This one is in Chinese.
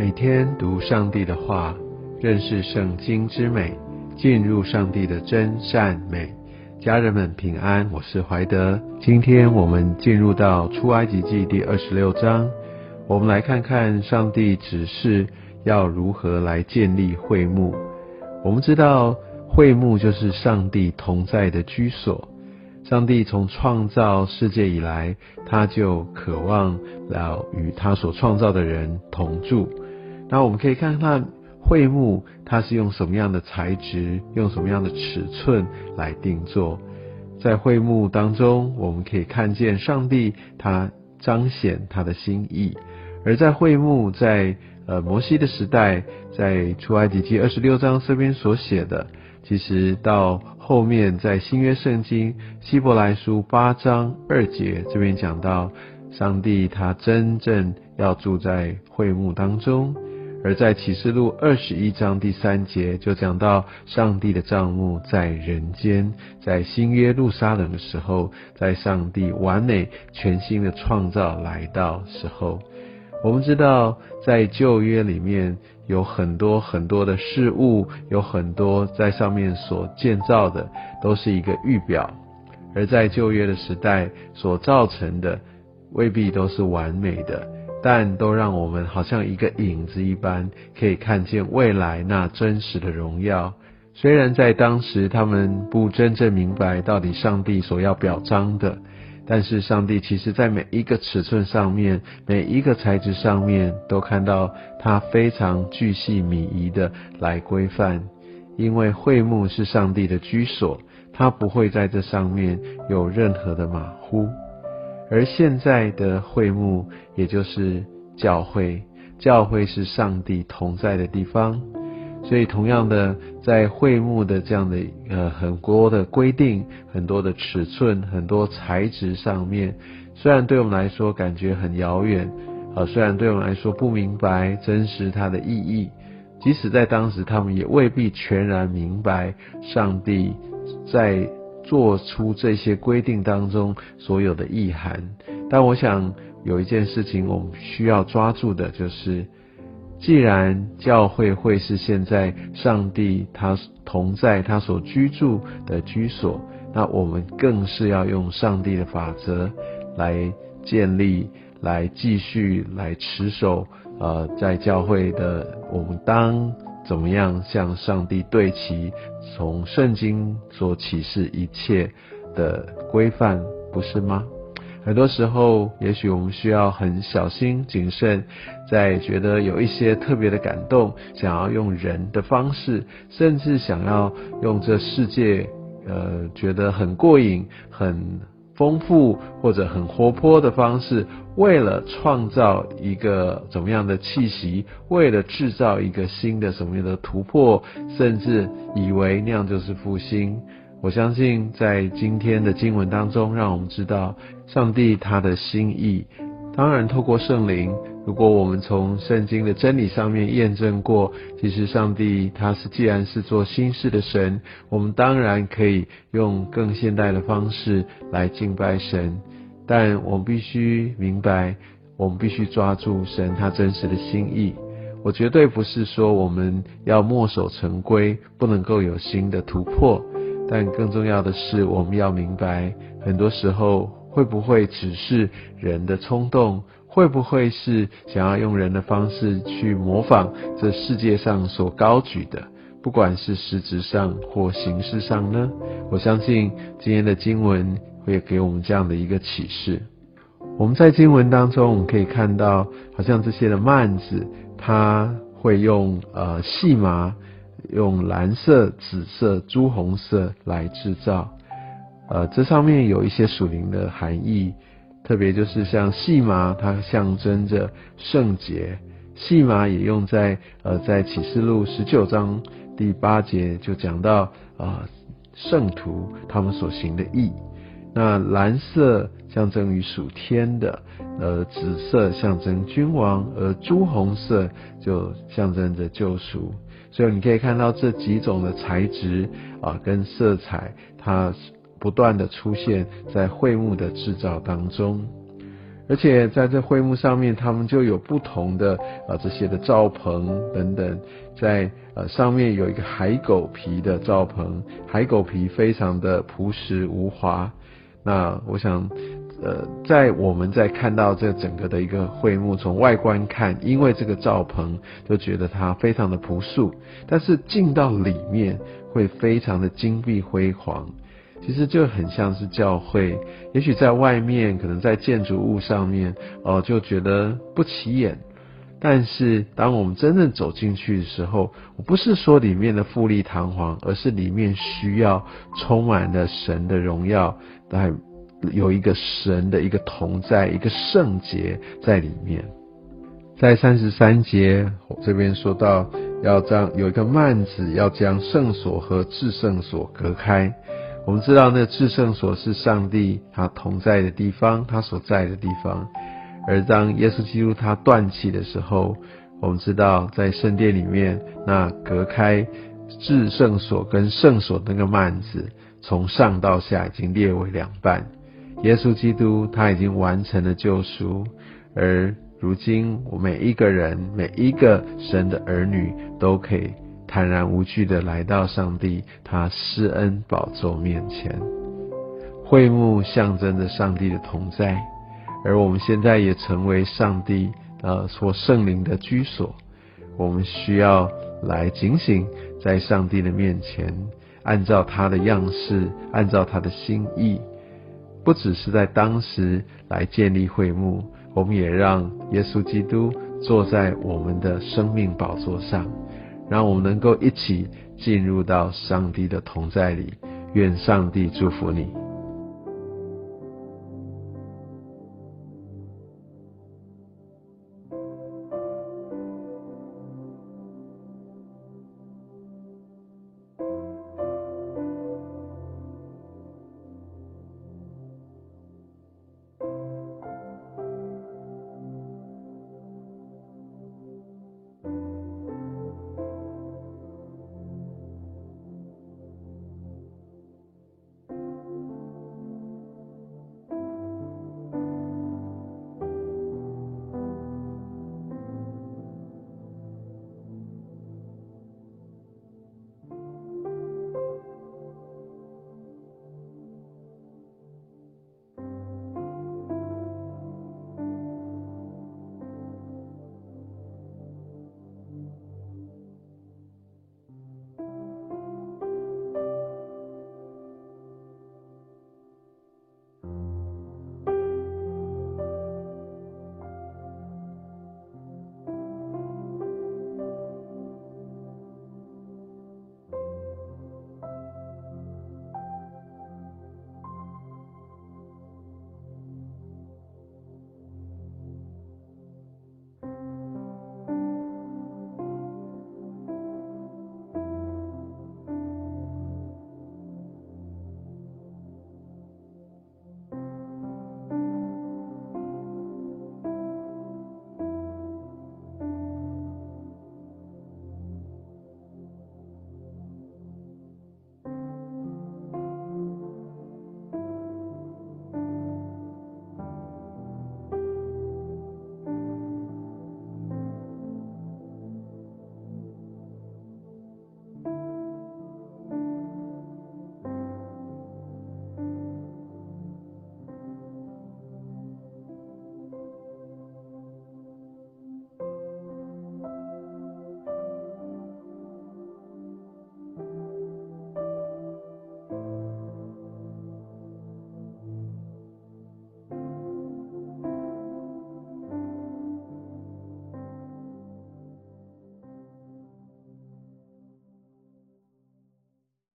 每天读上帝的话，认识圣经之美，进入上帝的真善美。家人们平安，我是怀德。今天我们进入到出埃及记第26章，我们来看看上帝指示要如何来建立会幕。我们知道会幕就是上帝同在的居所。上帝从创造世界以来，他就渴望要与他所创造的人同住。那我们可以看看会幕，它是用什么样的材质，用什么样的尺寸来定做。在会幕当中，我们可以看见上帝他彰显他的心意。而在会幕，在摩西的时代，在出埃及记26章这边所写的，其实到后面在新约圣经希伯来书8章2节这边讲到，上帝他真正要住在会幕当中。而在启示录21章第3节就讲到，上帝的帐幕在人间，在新耶路撒冷的时候，在上帝完美全新的创造来到时候。我们知道在旧约里面有很多很多的事物，有很多在上面所建造的都是一个预表，而在旧约的时代所造成的未必都是完美的，但都让我们好像一个影子一般，可以看见未来那真实的荣耀。虽然在当时他们不真正明白到底上帝所要表彰的，但是上帝其实在每一个尺寸上面，每一个材质上面，都看到他非常巨细靡遗的来规范。因为会幕是上帝的居所，他不会在这上面有任何的马虎。而现在的会幕，也就是教会，教会是上帝同在的地方，所以同样的，在会幕的这样的很多的规定、很多的尺寸、很多材质上面，虽然对我们来说感觉很遥远，虽然对我们来说不明白真实它的意义，即使在当时他们也未必全然明白上帝在做出这些规定当中所有的意涵。但我想有一件事情我们需要抓住的，就是既然教会会是现在上帝他同在他所居住的居所，那我们更是要用上帝的法则来建立，来继续来持守在教会的我们当怎么样向上帝对齐从圣经所启示一切的规范，不是吗？很多时候也许我们需要很小心谨慎，在觉得有一些特别的感动，想要用人的方式，甚至想要用这世界觉得很过瘾、很丰富或者很活泼的方式，为了创造一个怎么样的气息，为了制造一个新的什么样的突破，甚至以为那样就是复兴。我相信在今天的经文当中，让我们知道上帝他的心意。当然透过圣灵，如果我们从圣经的真理上面验证过，其实上帝他是既然是做新事的神，我们当然可以用更现代的方式来敬拜神，但我们必须明白，我们必须抓住神他真实的心意。我绝对不是说我们要墨守成规，不能够有新的突破，但更重要的是我们要明白，很多时候会不会只是人的冲动，会不会是想要用人的方式去模仿这世界上所高举的，不管是实质上或形式上呢？我相信今天的经文会给我们这样的一个启示。我们在经文当中，我们可以看到，好像这些的幔子，它会用细麻，用蓝色、紫色、朱红色来制造。这上面有一些属灵的含义，特别就是像细麻，它象征着圣洁。细麻也用在启示录19章第8节就讲到圣徒他们所行的义。那蓝色象征于属天的，紫色象征君王，而朱红色就象征着救赎。所以你可以看到这几种的材质跟色彩，它不断的出现在会幕的制造当中。而且在这会幕上面，他们就有不同的这些的罩棚等等，在上面有一个海狗皮的罩棚，海狗皮非常的朴实无华。那我想，在我们在看到这整个的一个会幕，从外观看，因为这个罩棚就觉得它非常的朴素，但是进到里面会非常的金碧辉煌。其实就很像是教会，也许在外面可能在建筑物上面就觉得不起眼，但是当我们真正走进去的时候，我不是说里面的富丽堂皇，而是里面需要充满了神的荣耀，还有一个神的一个同在，一个圣洁在里面。在33节这边说到，要将有一个幔子要将圣所和至圣所隔开。我们知道那至圣所是上帝他同在的地方，他所在的地方。而当耶稣基督他断气的时候，我们知道在圣殿里面，那隔开至圣所跟圣所那个幔子，从上到下已经列为两半。耶稣基督他已经完成了救赎，而如今我每一个人，每一个神的儿女都可以坦然无惧地来到上帝他施恩宝座面前。会幕象征着上帝的同在，而我们现在也成为上帝所圣灵的居所。我们需要来警醒，在上帝的面前，按照他的样式，按照他的心意，不只是在当时来建立会幕，我们也让耶稣基督坐在我们的生命宝座上，让我们能够一起进入到上帝的同在里。愿上帝祝福你。